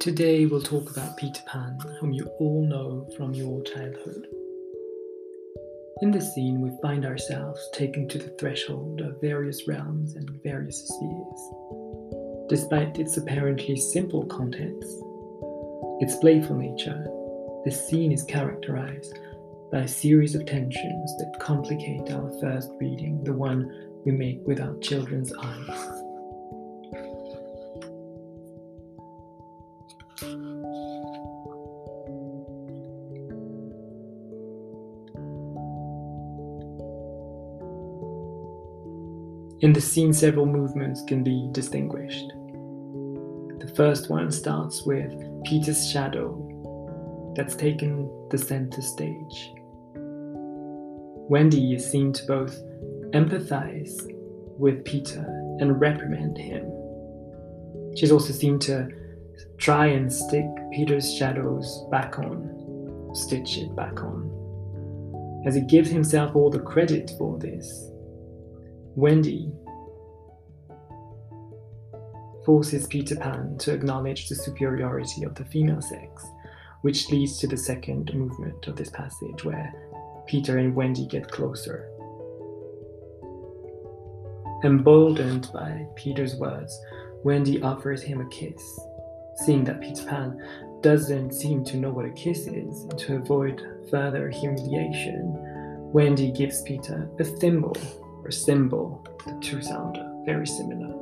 Today we'll talk about Peter Pan, whom you all know from your childhood. In this scene, we find ourselves taken to the threshold of various realms and various spheres. Despite its apparently simple contents, its playful nature, this scene is characterized by a series of tensions that complicate our first reading, the one we make with our children's eyes. In the scene, several movements can be distinguished. The first one starts with Peter's shadow that's taken the center stage. Wendy is seen to both empathize with Peter and reprimand him. She's also seen to try and stick Peter's shadows back on, stitch it back on. As he gives himself all the credit for this, Wendy forces Peter Pan to acknowledge the superiority of the female sex, which leads to the second movement of this passage, where Peter and Wendy get closer. Emboldened by Peter's words, Wendy offers him a kiss, seeing that Peter Pan doesn't seem to know what a kiss is, and to avoid further humiliation, Wendy gives Peter a thimble, or cymbal, the two-sound are very similar.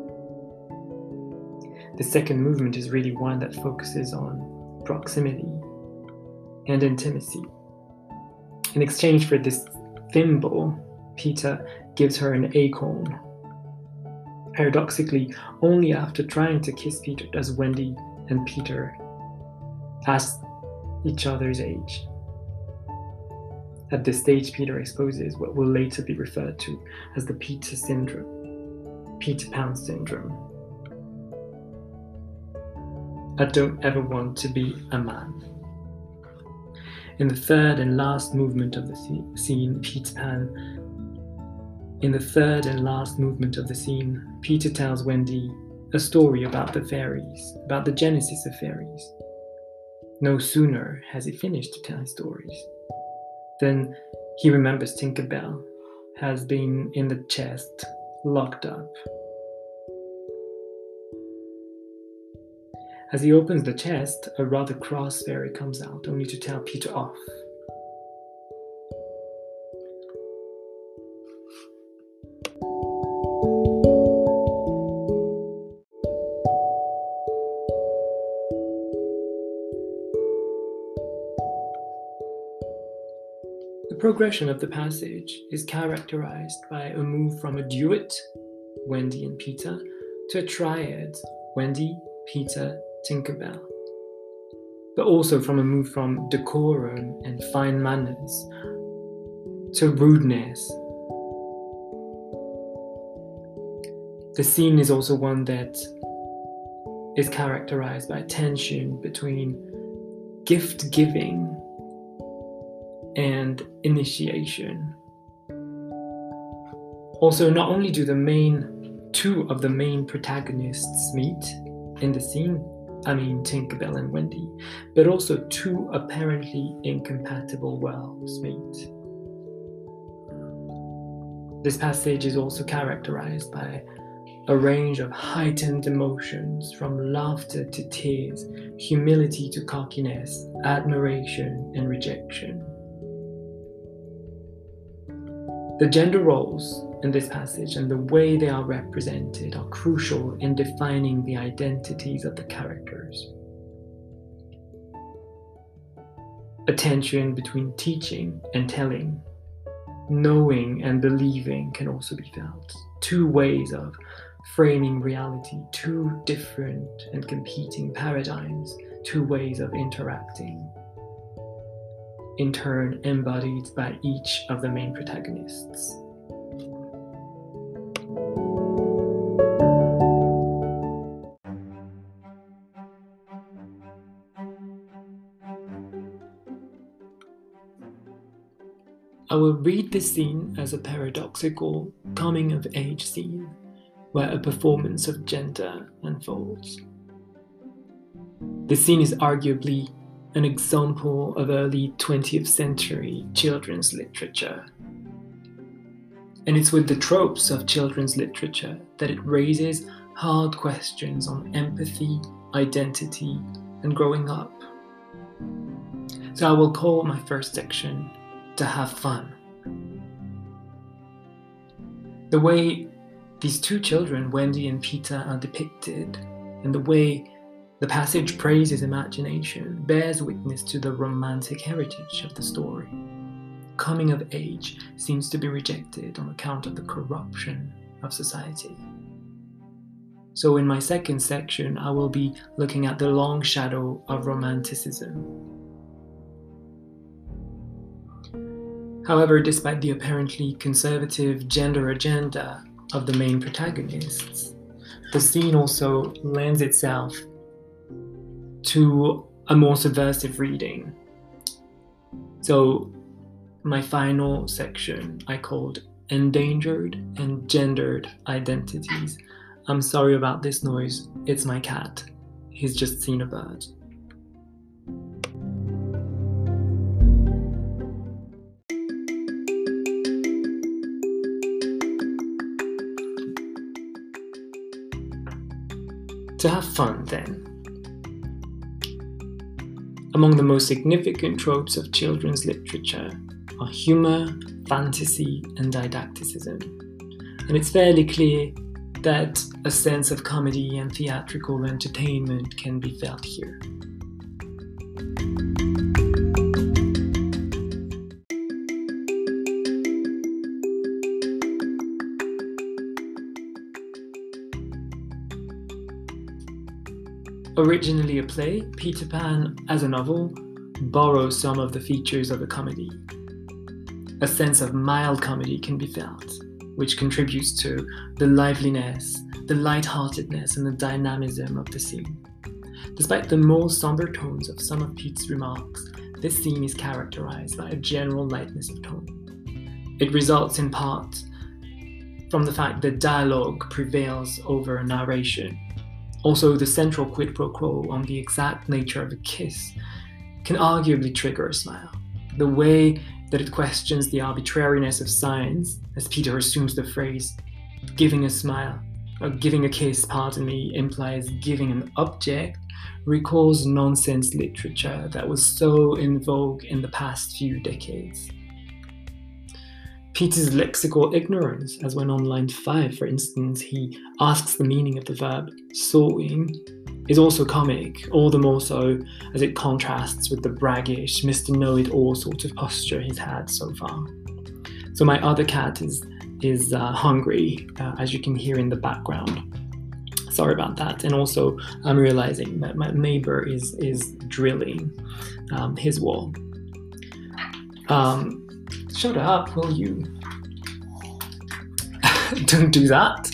The second movement is really one that focuses on proximity and intimacy. In exchange for this thimble, Peter gives her an acorn. Paradoxically, only after trying to kiss Peter does Wendy and Peter ask each other's age. At this stage, Peter exposes what will later be referred to as the Peter Pan syndrome. I don't ever want to be a man. In the third and last movement of the scene, Peter tells Wendy a story about the fairies, about the genesis of fairies. No sooner has he finished to tell his stories then he remembers Tinkerbell has been in the chest, locked up. As he opens the chest, a rather cross fairy comes out, only to tell Peter off. The progression of the passage is characterized by a move from a duet, Wendy and Peter, to a triad, Wendy, Peter, Tinkerbell, but also from a move from decorum and fine manners to rudeness. The scene is also one that is characterized by tension between gift-giving and initiation. Also, not only do two of the main protagonists meet in the scene, Tinkerbell and Wendy, but also two apparently incompatible worlds meet. This passage is also characterized by a range of heightened emotions, from laughter to tears, humility to cockiness, admiration and rejection. The gender roles in this passage and the way they are represented are crucial in defining the identities of the characters. A tension between teaching and telling, knowing and believing can also be felt. Two ways of framing reality, two different and competing paradigms, two ways of interacting, in turn embodied by each of the main protagonists. I will read this scene as a paradoxical coming-of-age scene, where a performance of gender unfolds. The scene is arguably an example of early 20th century children's literature. And it's with the tropes of children's literature that it raises hard questions on empathy, identity, and growing up. So I will call my first section "To Have Fun." The way these two children, Wendy and Peter, are depicted, and the way the passage praises imagination, bears witness to the romantic heritage of the story. Coming of age seems to be rejected on account of the corruption of society. So in my second section, I will be looking at the long shadow of romanticism. However, despite the apparently conservative gender agenda of the main protagonists, the scene also lends itself to a more subversive reading. So my final section I called "Endangered and Gendered Identities." I'm sorry about this noise, it's my cat. He's just seen a bird. To have fun, then. Among the most significant tropes of children's literature are humour, fantasy, and didacticism. And it's fairly clear that a sense of comedy and theatrical entertainment can be felt here. Originally a play, Peter Pan, as a novel, borrows some of the features of a comedy. A sense of mild comedy can be felt, which contributes to the liveliness, the lightheartedness, and the dynamism of the scene. Despite the more somber tones of some of Pete's remarks, this scene is characterized by a general lightness of tone. It results in part from the fact that dialogue prevails over narration. Also, the central quid pro quo on the exact nature of a kiss can arguably trigger a smile. The way that it questions the arbitrariness of science, as Peter assumes the phrase, "giving a smile," or "giving a kiss," pardon me, implies giving an object, recalls nonsense literature that was so in vogue in the past few decades. Peter's lexical ignorance, as when on line 5, for instance, he asks the meaning of the verb "sawing," is also comic, all the more so as it contrasts with the braggish, Mr. Know-it-all sort of posture he's had so far. So my other cat is hungry, as you can hear in the background. Sorry about that. And also, I'm realizing that my neighbor is drilling his wall. Shut up, will you? Don't do that.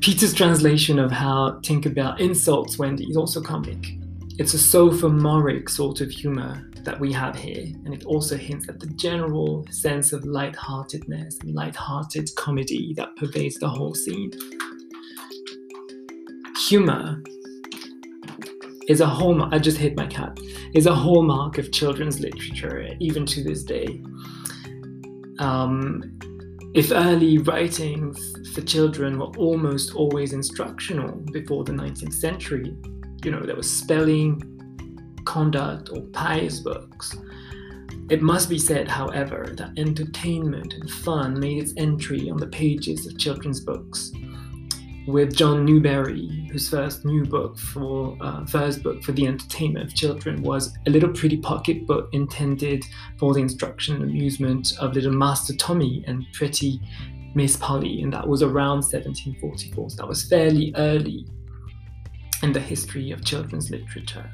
Peter's translation of how Tinkerbell insults Wendy is also comic. It's a sophomoric sort of humour that we have here, and it also hints at the general sense of lightheartedness and lighthearted comedy that pervades the whole scene. Humour is a hallmark. I just hit my cat. Is a hallmark of children's literature, even to this day. If early writings for children were almost always instructional before the 19th century, there was spelling, conduct, or pious books. It must be said, however, that entertainment and fun made its entry on the pages of children's books, with John Newbery, whose first book for the entertainment of children was a little pretty pocket book intended for the instruction and amusement of little Master Tommy and pretty Miss Polly, and that was around 1744, so that was fairly early in the history of children's literature.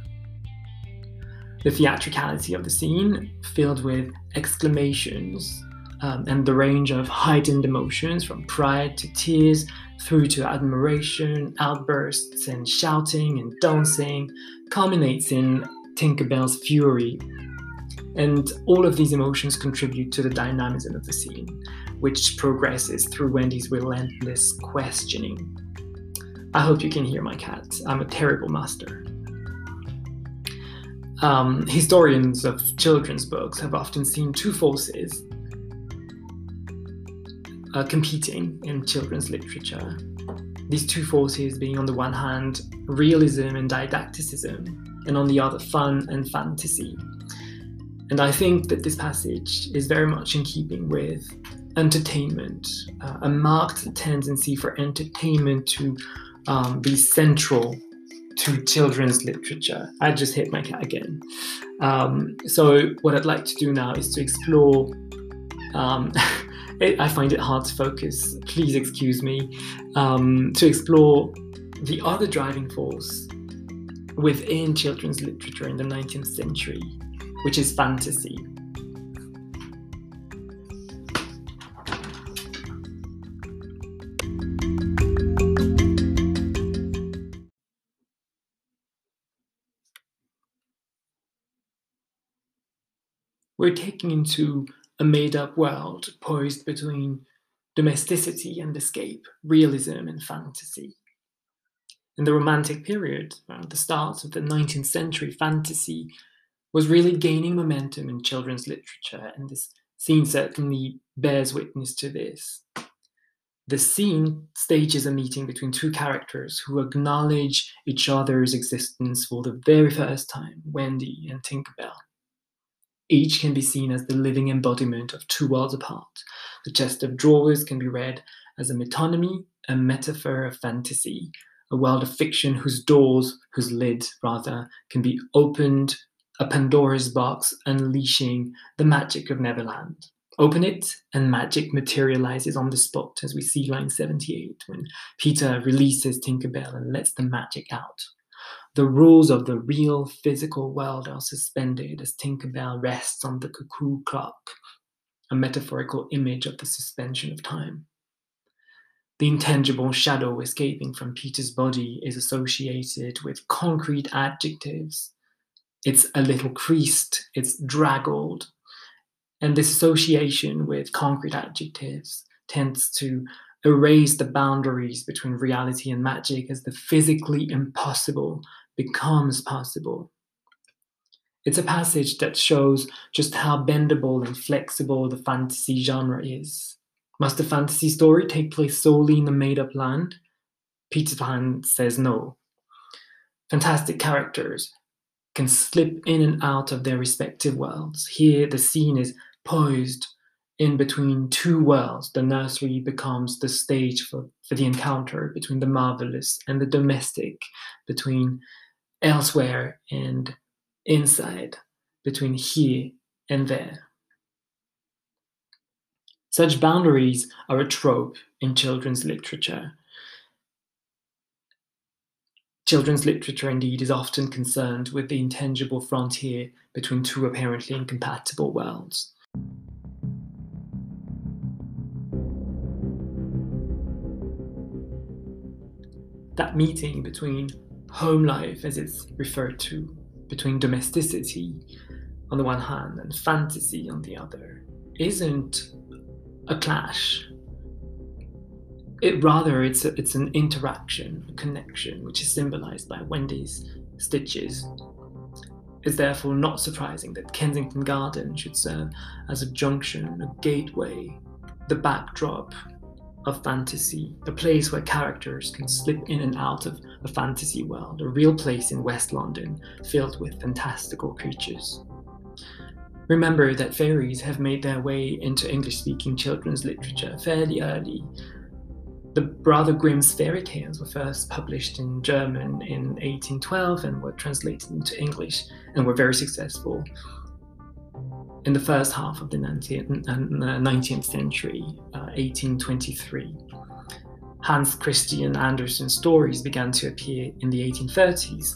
The theatricality of the scene, filled with exclamations, and the range of heightened emotions from pride to tears through to admiration, outbursts and shouting and dancing, culminates in Tinkerbell's fury. And all of these emotions contribute to the dynamism of the scene, which progresses through Wendy's relentless questioning. I hope you can hear my cat. I'm a terrible master. Historians of children's books have often seen two forces competing in children's literature. These two forces being, on the one hand, realism and didacticism, and on the other, fun and fantasy. And I think that this passage is very much in keeping with entertainment, a marked tendency for entertainment to be central to children's literature. I just hit my cat again. So what I'd like to do now is to explore I find it hard to focus, please excuse me, to explore the other driving force within children's literature in the 19th century, which is fantasy. We're taken into a made-up world poised between domesticity and escape, realism and fantasy. In the Romantic period, around the start of the 19th century, fantasy was really gaining momentum in children's literature, and this scene certainly bears witness to this. The scene stages a meeting between two characters who acknowledge each other's existence for the very first time, Wendy and Tinkerbell. Each can be seen as the living embodiment of two worlds apart. The chest of drawers can be read as a metonymy, a metaphor of fantasy, a world of fiction whose lid can be opened, a Pandora's box unleashing the magic of Neverland. Open it, and magic materializes on the spot, as we see line 78, when Peter releases Tinkerbell and lets the magic out. The rules of the real physical world are suspended as Tinkerbell rests on the cuckoo clock, a metaphorical image of the suspension of time. The intangible shadow escaping from Peter's body is associated with concrete adjectives. It's a little creased, it's draggled, and this association with concrete adjectives tends to erase the boundaries between reality and magic as the physically impossible becomes possible. It's a passage that shows just how bendable and flexible the fantasy genre is. Must a fantasy story take place solely in a made-up land? Peter Pan says no. Fantastic characters can slip in and out of their respective worlds. Here, the scene is poised in between two worlds. The nursery becomes the stage for the encounter between the marvelous and the domestic, between elsewhere and inside, between here and there. Such boundaries are a trope in children's literature. Children's literature, indeed, is often concerned with the intangible frontier between two apparently incompatible worlds. That meeting between home life, as it's referred to, between domesticity on the one hand and fantasy on the other, isn't a clash. It's an interaction, a connection, which is symbolised by Wendy's stitches. It's therefore not surprising that Kensington Garden should serve as a junction, a gateway, the backdrop of fantasy, the place where characters can slip in and out of a fantasy world, a real place in West London filled with fantastical creatures. Remember that fairies have made their way into English-speaking children's literature fairly early. The Brother Grimm's fairy tales were first published in German in 1812 and were translated into English and were very successful in the first half of the 19th century, 1823. Hans Christian Andersen's stories began to appear in the 1830s.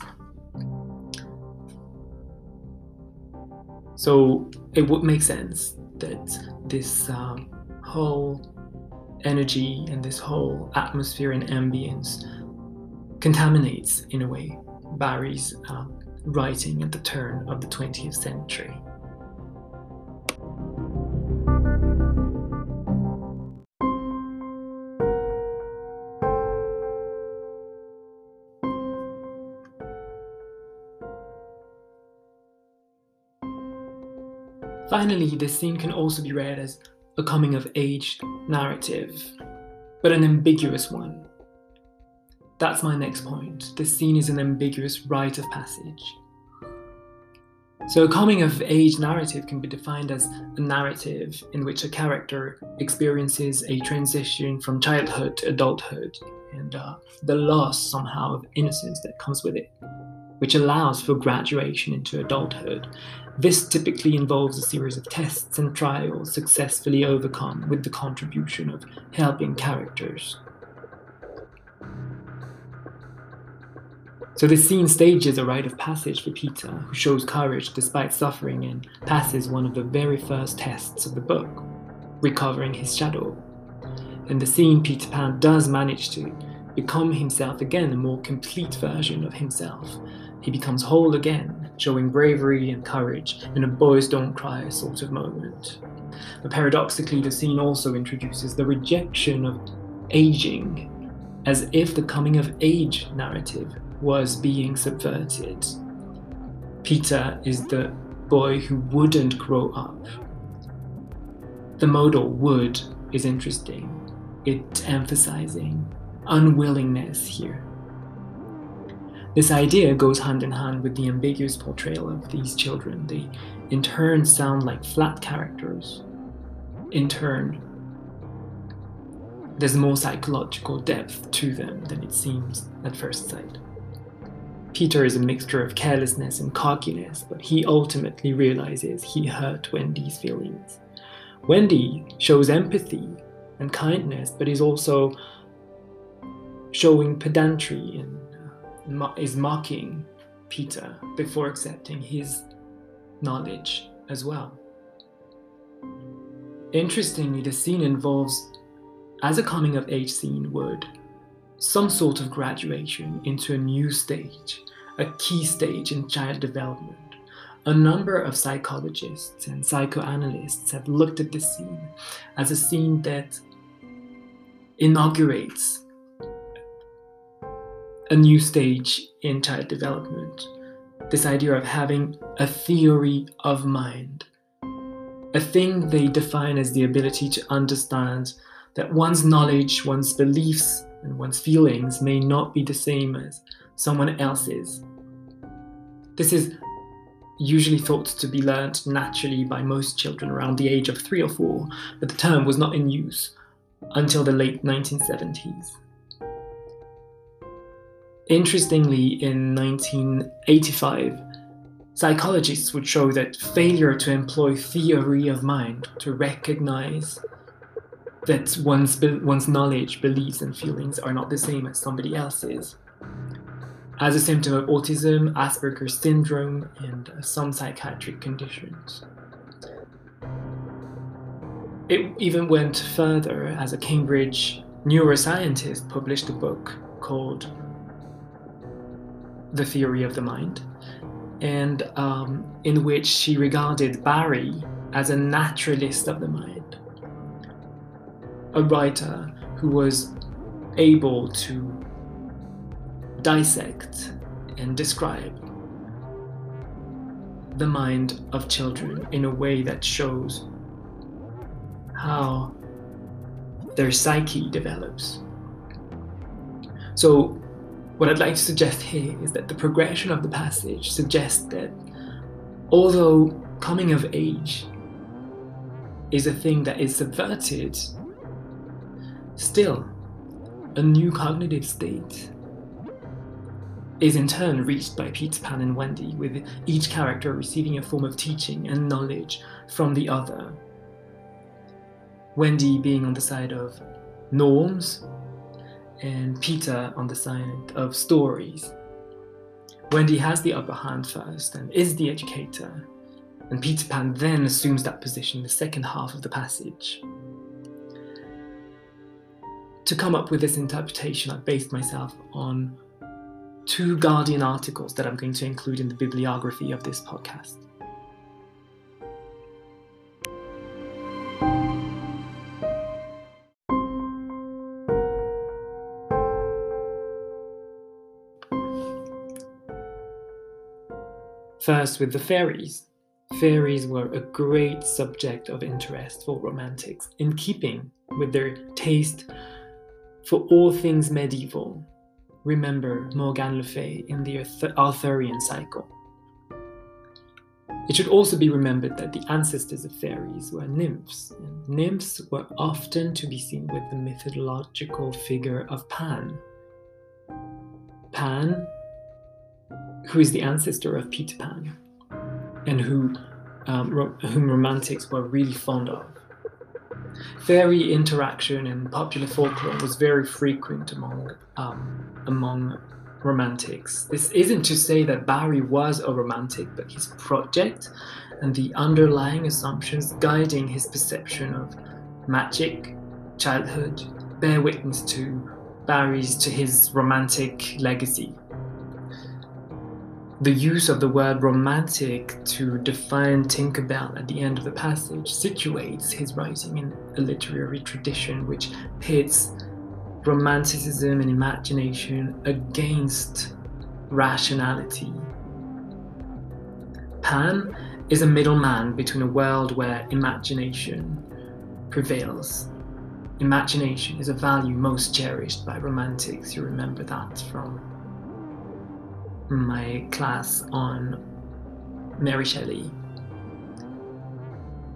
So it would make sense that this whole energy and this whole atmosphere and ambience contaminates, in a way, Barrie's writing at the turn of the 20th century. Finally, this scene can also be read as a coming-of-age narrative, but an ambiguous one. That's my next point. This scene is an ambiguous rite of passage. So a coming-of-age narrative can be defined as a narrative in which a character experiences a transition from childhood to adulthood and the loss somehow of innocence that comes with it, which allows for graduation into adulthood. This typically involves a series of tests and trials successfully overcome with the contribution of helping characters. So this scene stages a rite of passage for Peter, who shows courage despite suffering and passes one of the very first tests of the book, recovering his shadow. In the scene, Peter Pan does manage to become himself again, a more complete version of himself. He becomes whole again, showing bravery and courage in a boys don't cry sort of moment. But paradoxically, the scene also introduces the rejection of aging, as if the coming-of-age narrative was being subverted. Peter is the boy who wouldn't grow up. The modal would is interesting. It's emphasizing unwillingness here. This idea goes hand in hand with the ambiguous portrayal of these children. They in turn sound like flat characters. In turn, there's more psychological depth to them than it seems at first sight. Peter is a mixture of carelessness and cockiness, but he ultimately realizes he hurt Wendy's feelings. Wendy shows empathy and kindness, but is also showing pedantry and is mocking Peter before accepting his knowledge as well. Interestingly, the scene involves, as a coming-of-age scene would, some sort of graduation into a new stage, a key stage in child development. A number of psychologists and psychoanalysts have looked at this scene as a scene that inaugurates a new stage in child development. This idea of having a theory of mind, a thing they define as the ability to understand that one's knowledge, one's beliefs, and one's feelings may not be the same as someone else's. This is usually thought to be learned naturally by most children around the age of 3 or 4, but the term was not in use until the late 1970s. Interestingly, in 1985, psychologists would show that failure to employ theory of mind to recognize that one's knowledge, beliefs, and feelings are not the same as somebody else's, as a symptom of autism, Asperger's syndrome, and some psychiatric conditions. It even went further as a Cambridge neuroscientist published a book called The Theory of the Mind, and in which she regarded Barrie as a naturalist of the mind, a writer who was able to dissect and describe the mind of children in a way that shows how their psyche develops. So what I'd like to suggest here is that the progression of the passage suggests that although coming of age is a thing that is subverted, still, a new cognitive state is in turn reached by Peter Pan and Wendy, with each character receiving a form of teaching and knowledge from the other. Wendy being on the side of norms, and Peter on the side of stories. Wendy has the upper hand first and is the educator, and Peter Pan then assumes that position in the second half of the passage. To come up with this interpretation, I based myself on 2 Guardian articles that I'm going to include in the bibliography of this podcast. First, with the fairies. fairies were a great subject of interest for romantics, in keeping with their taste for all things medieval. Remember Morgan Le Fay in the Arthurian cycle. It should also be remembered that the ancestors of fairies were nymphs. And nymphs were often to be seen with the mythological figure of Pan. Pan, who is the ancestor of Peter Pan, and whom romantics were really fond of. Fairy interaction in popular folklore was very frequent among romantics. This isn't to say that Barrie was a romantic, but his project and the underlying assumptions guiding his perception of magic, childhood, bear witness to his romantic legacy. The use of the word romantic to define Tinkerbell at the end of the passage situates his writing in a literary tradition which pits romanticism and imagination against rationality. Pan is a middleman between a world where imagination prevails. Imagination is a value most cherished by romantics. You remember that from my class on Mary Shelley.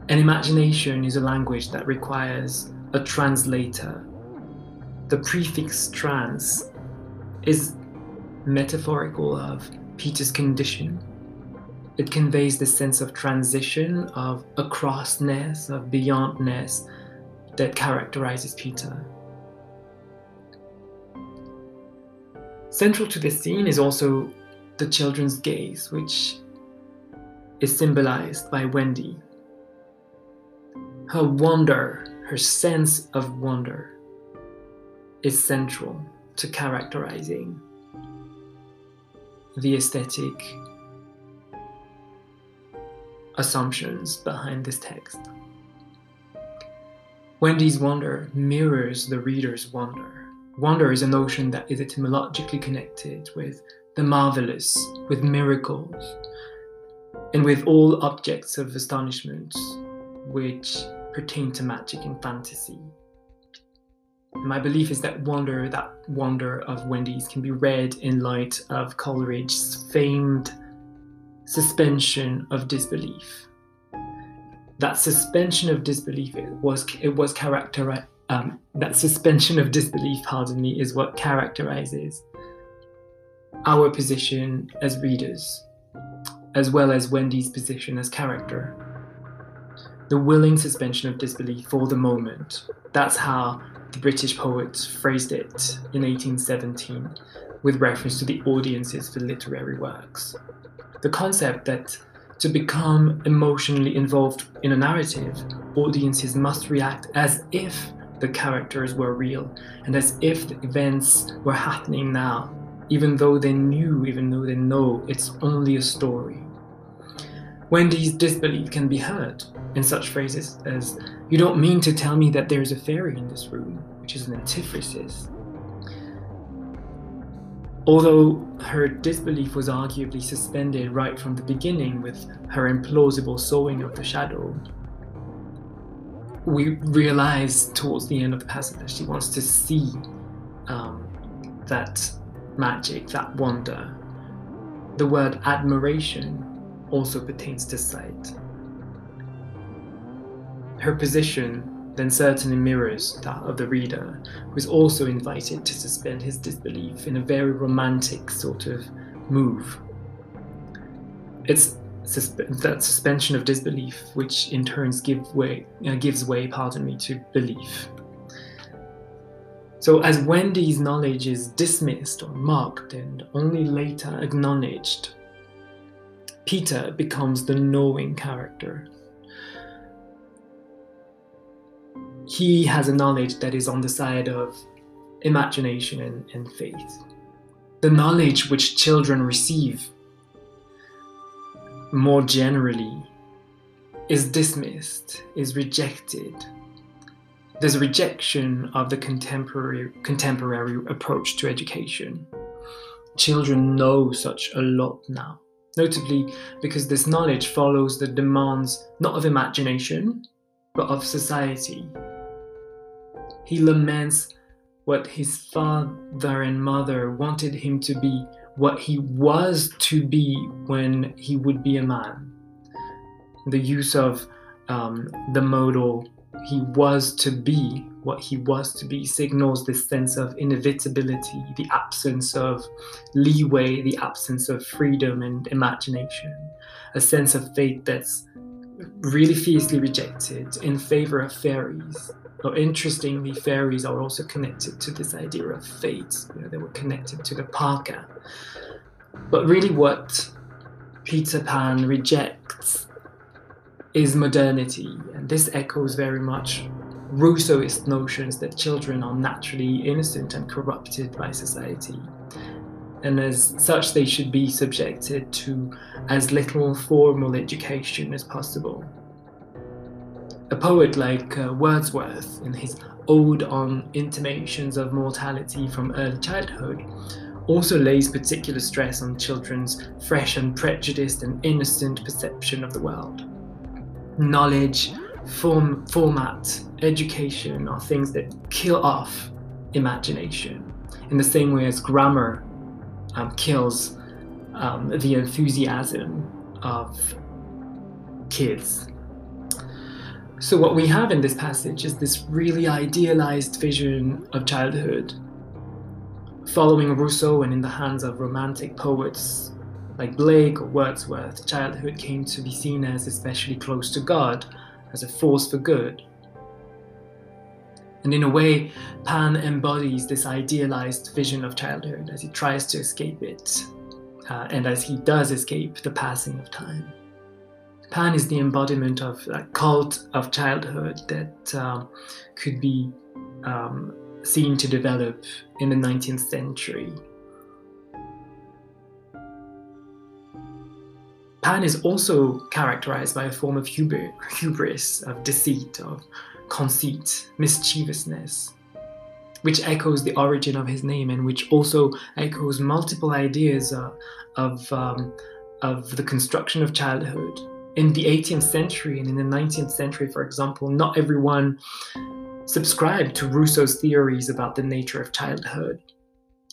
And imagination is a language that requires a translator. The prefix trans is metaphorical of Peter's condition. It conveys the sense of transition, of acrossness, of beyondness that characterizes Peter. Central to this scene is also the children's gaze, which is symbolized by Wendy. Her wonder, her sense of wonder, is central to characterizing the aesthetic assumptions behind this text. Wendy's wonder mirrors the reader's wonder. Wonder is a notion that is etymologically connected with the marvelous, with miracles, and with all objects of astonishment which pertain to magic and fantasy. And my belief is that wonder of Wendy's can be read in light of Coleridge's famed suspension of disbelief. That suspension of disbelief is what characterizes our position as readers, as well as Wendy's position as character. The willing suspension of disbelief for the moment. That's how the British poet phrased it in 1817 with reference to the audiences for literary works. The concept that to become emotionally involved in a narrative, audiences must react as if the characters were real and as if the events were happening now, even though they know it's only a story. Wendy's disbelief can be heard in such phrases as, "You don't mean to tell me that there's a fairy in this room," which is an antiphrasis. Although her disbelief was arguably suspended right from the beginning with her implausible sowing of the shadow, we realize towards the end of the passage that she wants to see that magic, that wonder. The word admiration also pertains to sight. Her position then certainly mirrors that of the reader, who is also invited to suspend his disbelief in a very romantic sort of move. It's that suspension of disbelief which in turn gives way to belief. So as Wendy's knowledge is dismissed or mocked and only later acknowledged, Peter becomes the knowing character. He has a knowledge that is on the side of imagination and faith. The knowledge which children receive more generally is dismissed, is rejected. There's a rejection of the contemporary approach to education. Children know such a lot now. notably because this knowledge follows the demands not of imagination, but of society. He laments what his father and mother wanted him to be, what he was to be when he would be a man. The use of the modal he was to be, what he was to be, signals this sense of inevitability, the absence of leeway, the absence of freedom and imagination, a sense of fate that's really fiercely rejected in favor of fairies. But interestingly, fairies are also connected to this idea of fate. You know, they were connected to the parka. But really what Peter Pan rejects is modernity, and this echoes very much Rousseauist notions that children are naturally innocent and corrupted by society, and as such they should be subjected to as little formal education as possible. A poet like Wordsworth, in his Ode on Intimations of Mortality from Early Childhood, also lays particular stress on children's fresh and prejudiced and innocent perception of the world. Knowledge, format, education are things that kill off imagination, in the same way as grammar kills the enthusiasm of kids. So what we have in this passage is this really idealized vision of childhood, following Rousseau, and in the hands of romantic poets like Blake or Wordsworth, childhood came to be seen as especially close to God, as a force for good. And in a way, Pan embodies this idealized vision of childhood as he tries to escape it, and as he does escape the passing of time. Pan is the embodiment of a cult of childhood that could be seen to develop in the 19th century. Pan is also characterized by a form of hubris, of deceit, of conceit, mischievousness, which echoes the origin of his name and which also echoes multiple ideas of the construction of childhood. In the 18th century and in the 19th century, for example, not everyone subscribed to Rousseau's theories about the nature of childhood.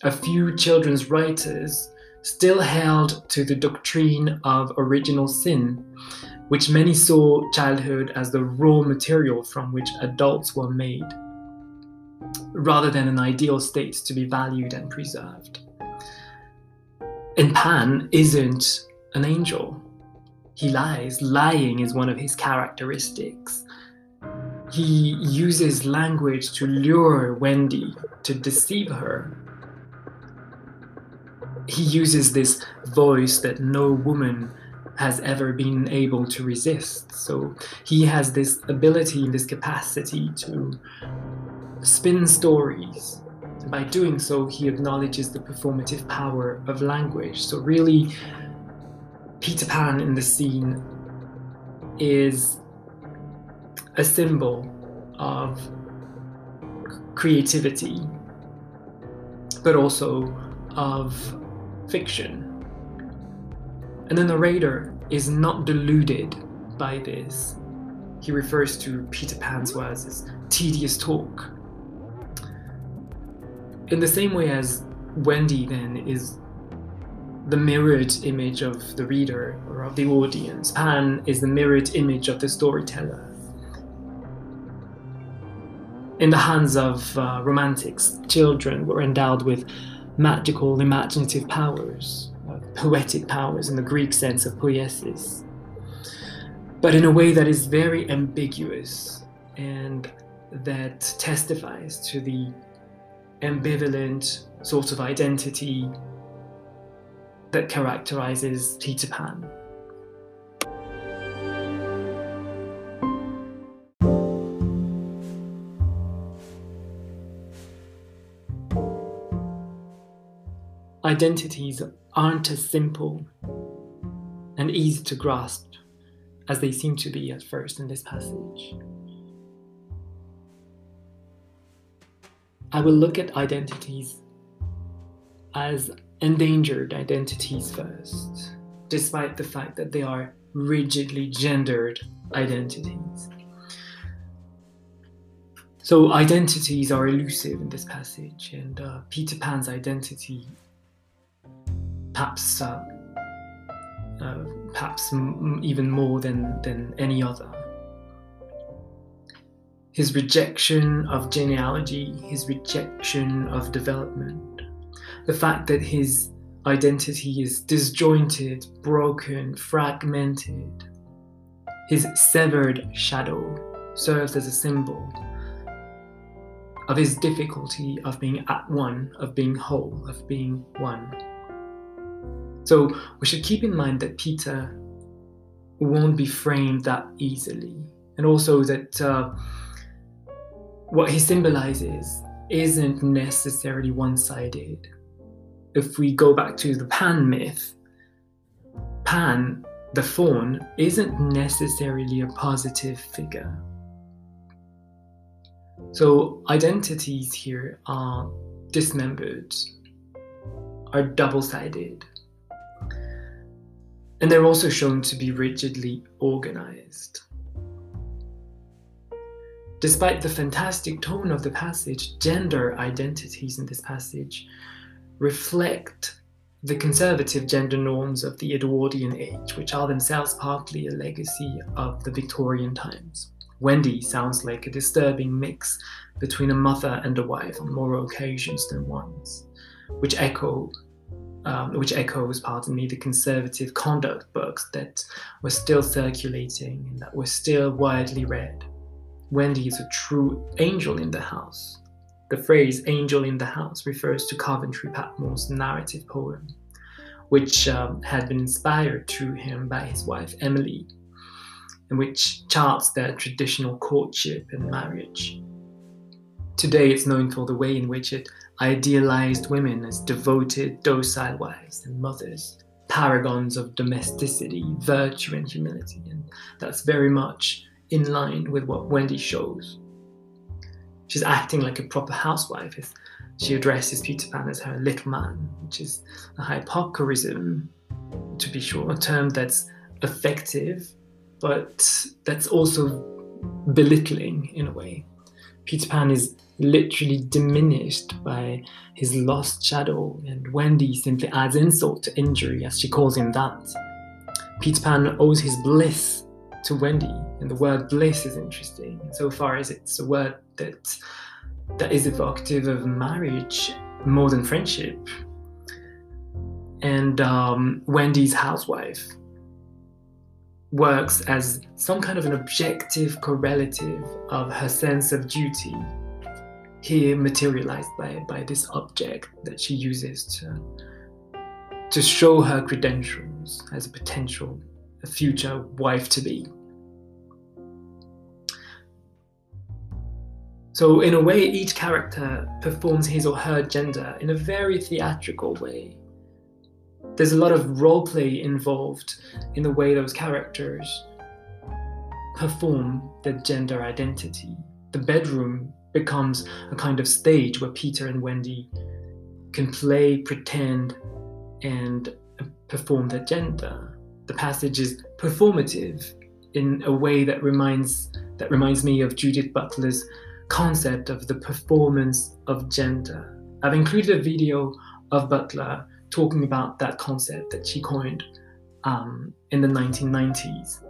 A few children's writers still held to the doctrine of original sin, which many saw childhood as the raw material from which adults were made, rather than an ideal state to be valued and preserved. And Pan isn't an angel. He lies. Lying is one of his characteristics. He uses language to lure Wendy, to deceive her. He uses this voice that no woman has ever been able to resist. So he has this ability, this capacity to spin stories. By doing so, he acknowledges the performative power of language. So really, Peter Pan in the scene is a symbol of creativity, but also of fiction. And the narrator is not deluded by this. He refers to Peter Pan's words as tedious talk. In the same way as Wendy then is the mirrored image of the reader or of the audience, Pan is the mirrored image of the storyteller. In the hands of romantics, children were endowed with magical, imaginative powers, poetic powers in the Greek sense of poiesis, but in a way that is very ambiguous and that testifies to the ambivalent sort of identity that characterizes Peter Pan. Identities aren't as simple and easy to grasp as they seem to be at first in this passage. I will look at identities as endangered identities first, despite the fact that they are rigidly gendered identities. So identities are elusive in this passage, and Peter Pan's identity perhaps even more than any other. His rejection of genealogy, his rejection of development, the fact that his identity is disjointed, broken, fragmented. His severed shadow serves as a symbol of his difficulty of being at one, of being whole, of being one. So we should keep in mind that Peter won't be framed that easily, and also that what he symbolizes isn't necessarily one-sided. If we go back to the Pan myth, Pan, the faun, isn't necessarily a positive figure. So identities here are dismembered, are double-sided, and they're also shown to be rigidly organized. Despite the fantastic tone of the passage, gender identities in this passage reflect the conservative gender norms of the Edwardian age, which are themselves partly a legacy of the Victorian times. Wendy sounds like a disturbing mix between a mother and a wife on more occasions than once, which echoes, the conservative conduct books that were still circulating and that were still widely read. Wendy is a true angel in the house. The phrase angel in the house refers to Coventry Patmore's narrative poem, which had been inspired to him by his wife Emily, and which charts their traditional courtship and marriage. Today it's known for the way in which it idealized women as devoted, docile wives and mothers, paragons of domesticity, virtue and humility, and that's very much in line with what Wendy shows. She's acting like a proper housewife as she addresses Peter Pan as her little man, which is a hypochondrism, to be sure, a term that's effective, but that's also belittling in a way. Peter Pan is literally diminished by his lost shadow, and Wendy simply adds insult to injury as she calls him that. Peter Pan owes his bliss to Wendy, and the word bliss is interesting insofar as it's a word that is evocative of marriage more than friendship. And Wendy's housewife works as some kind of an objective correlative of her sense of duty, here materialized by this object that she uses to show her credentials as a potential future wife-to-be. So in a way, each character performs his or her gender in a very theatrical way. There's a lot of role play involved in the way those characters perform their gender identity. The bedroom becomes a kind of stage where Peter and Wendy can play, pretend, and perform their gender. The passage is performative in a way that reminds me of Judith Butler's concept of the performance of gender. I've included a video of Butler talking about that concept that she coined in the 1990s.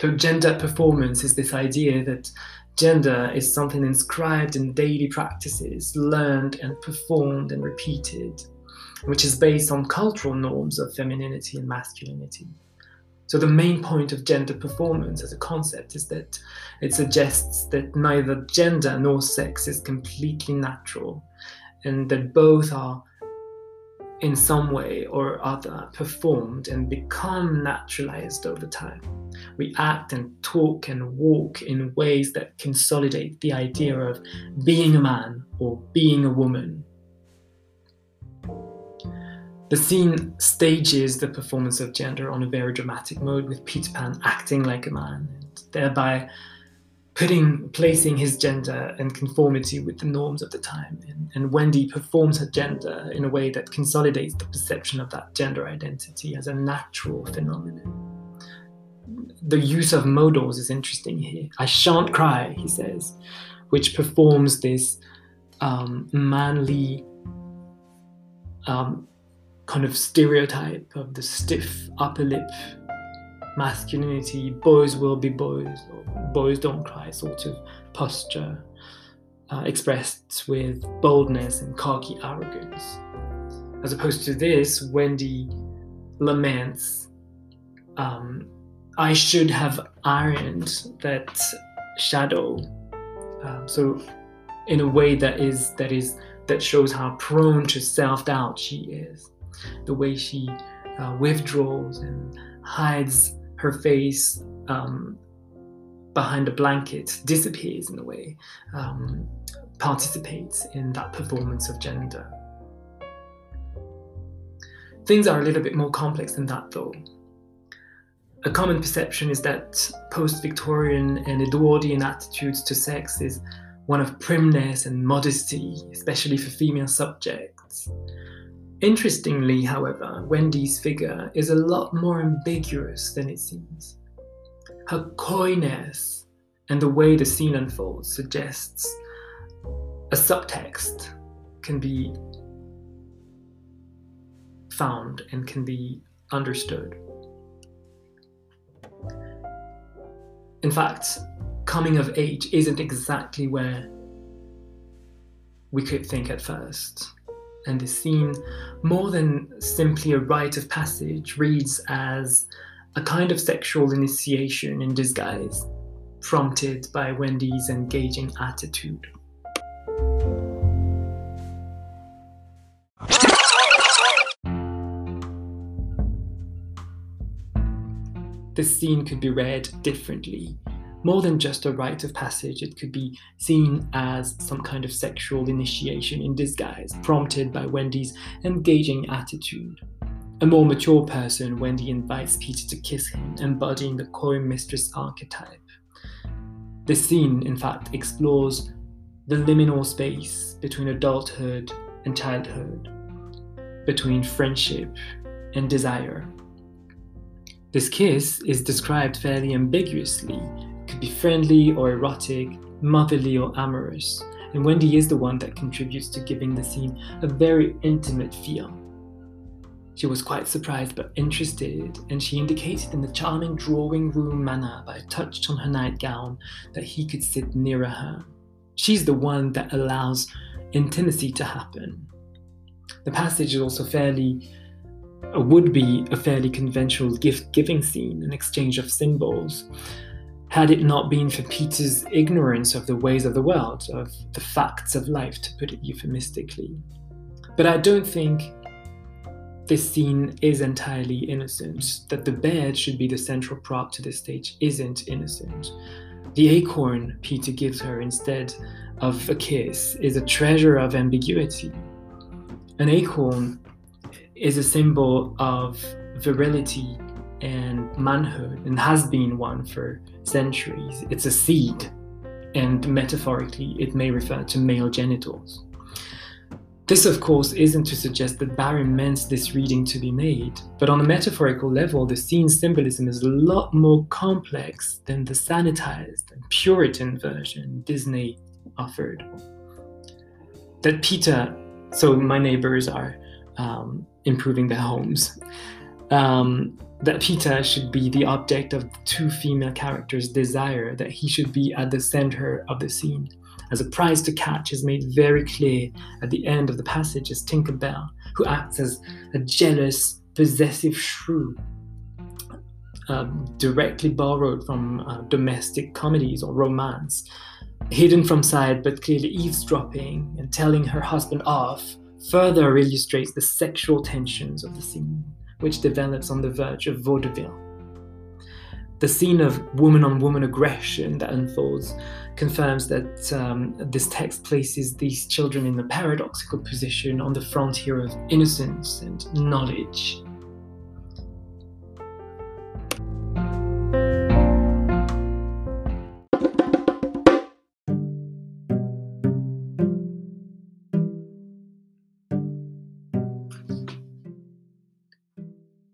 So gender performance is this idea that gender is something inscribed in daily practices, learned and performed and repeated, which is based on cultural norms of femininity and masculinity. So the main point of gender performance as a concept is that it suggests that neither gender nor sex is completely natural, and that both are in some way or other performed and become naturalized over time. We act and talk and walk in ways that consolidate the idea of being a man or being a woman. The scene stages the performance of gender on a very dramatic mode, with Peter Pan acting like a man, and thereby placing his gender in conformity with the norms of the time. And Wendy performs her gender in a way that consolidates the perception of that gender identity as a natural phenomenon. The use of modals is interesting here. "I shan't cry," he says, which performs this manly kind of stereotype of the stiff upper lip masculinity, boys will be boys, or boys don't cry sort of posture, expressed with boldness and cocky arrogance. As opposed to this, Wendy laments, I should have ironed that shadow. So in a way that shows how prone to self-doubt she is. The way she withdraws and hides her face behind a blanket, disappears in a way, participates in that performance of gender. Things are a little bit more complex than that, though. A common perception is that post-Victorian and Edwardian attitudes to sex is one of primness and modesty, especially for female subjects. Interestingly, however, Wendy's figure is a lot more ambiguous than it seems. Her coyness and the way the scene unfolds suggests a subtext can be found and can be understood. In fact, coming of age isn't exactly where we could think at first. And this scene, more than simply a rite of passage, reads as a kind of sexual initiation in disguise, prompted by Wendy's engaging attitude. This scene could be read differently. More than just a rite of passage, it could be seen as some kind of sexual initiation in disguise, prompted by Wendy's engaging attitude. A more mature person, Wendy invites Peter to kiss him, embodying the coy mistress archetype. This scene, in fact, explores the liminal space between adulthood and childhood, between friendship and desire. This kiss is described fairly ambiguously. Could be friendly or erotic, motherly or amorous, and Wendy is the one that contributes to giving the scene a very intimate feel. She was quite surprised but interested, and she indicated in the charming drawing room manner by a touch on her nightgown that he could sit nearer her. She's the one that allows intimacy to happen. The passage is also would be a fairly conventional gift-giving scene, an exchange of symbols. Had it not been for Peter's ignorance of the ways of the world, of the facts of life, to put it euphemistically. But I don't think this scene is entirely innocent. That the bed should be the central prop to this stage isn't innocent. The acorn Peter gives her instead of a kiss is a treasure of ambiguity. An acorn is a symbol of virility and manhood, and has been one for centuries. It's a seed, and metaphorically it may refer to male genitals. This, of course, isn't to suggest that Barrie meant this reading to be made, but on a metaphorical level, the scene's symbolism is a lot more complex than the sanitized and Puritan version Disney offered. That Peter, so my neighbors are improving their homes, that Peter should be the object of the two female characters' desire, that he should be at the center of the scene. As a prize to catch is made very clear at the end of the passage as Tinkerbell, who acts as a jealous, possessive shrew, directly borrowed from domestic comedies or romance, hidden from sight but clearly eavesdropping and telling her husband off, further illustrates the sexual tensions of the scene, which develops on the verge of vaudeville. The scene of woman-on-woman aggression that unfolds confirms that this text places these children in a paradoxical position on the frontier of innocence and knowledge.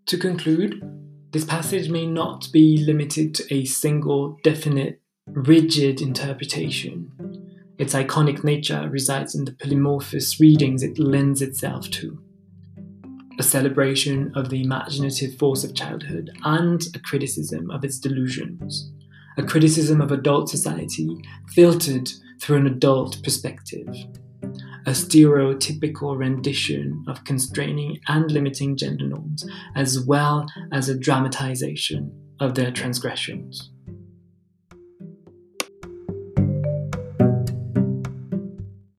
To conclude, this passage may not be limited to a single, definite, rigid interpretation. Its iconic nature resides in the polymorphous readings it lends itself to. A celebration of the imaginative force of childhood and a criticism of its delusions. A criticism of adult society filtered through an adult perspective. A stereotypical rendition of constraining and limiting gender norms, as well as a dramatization of their transgressions.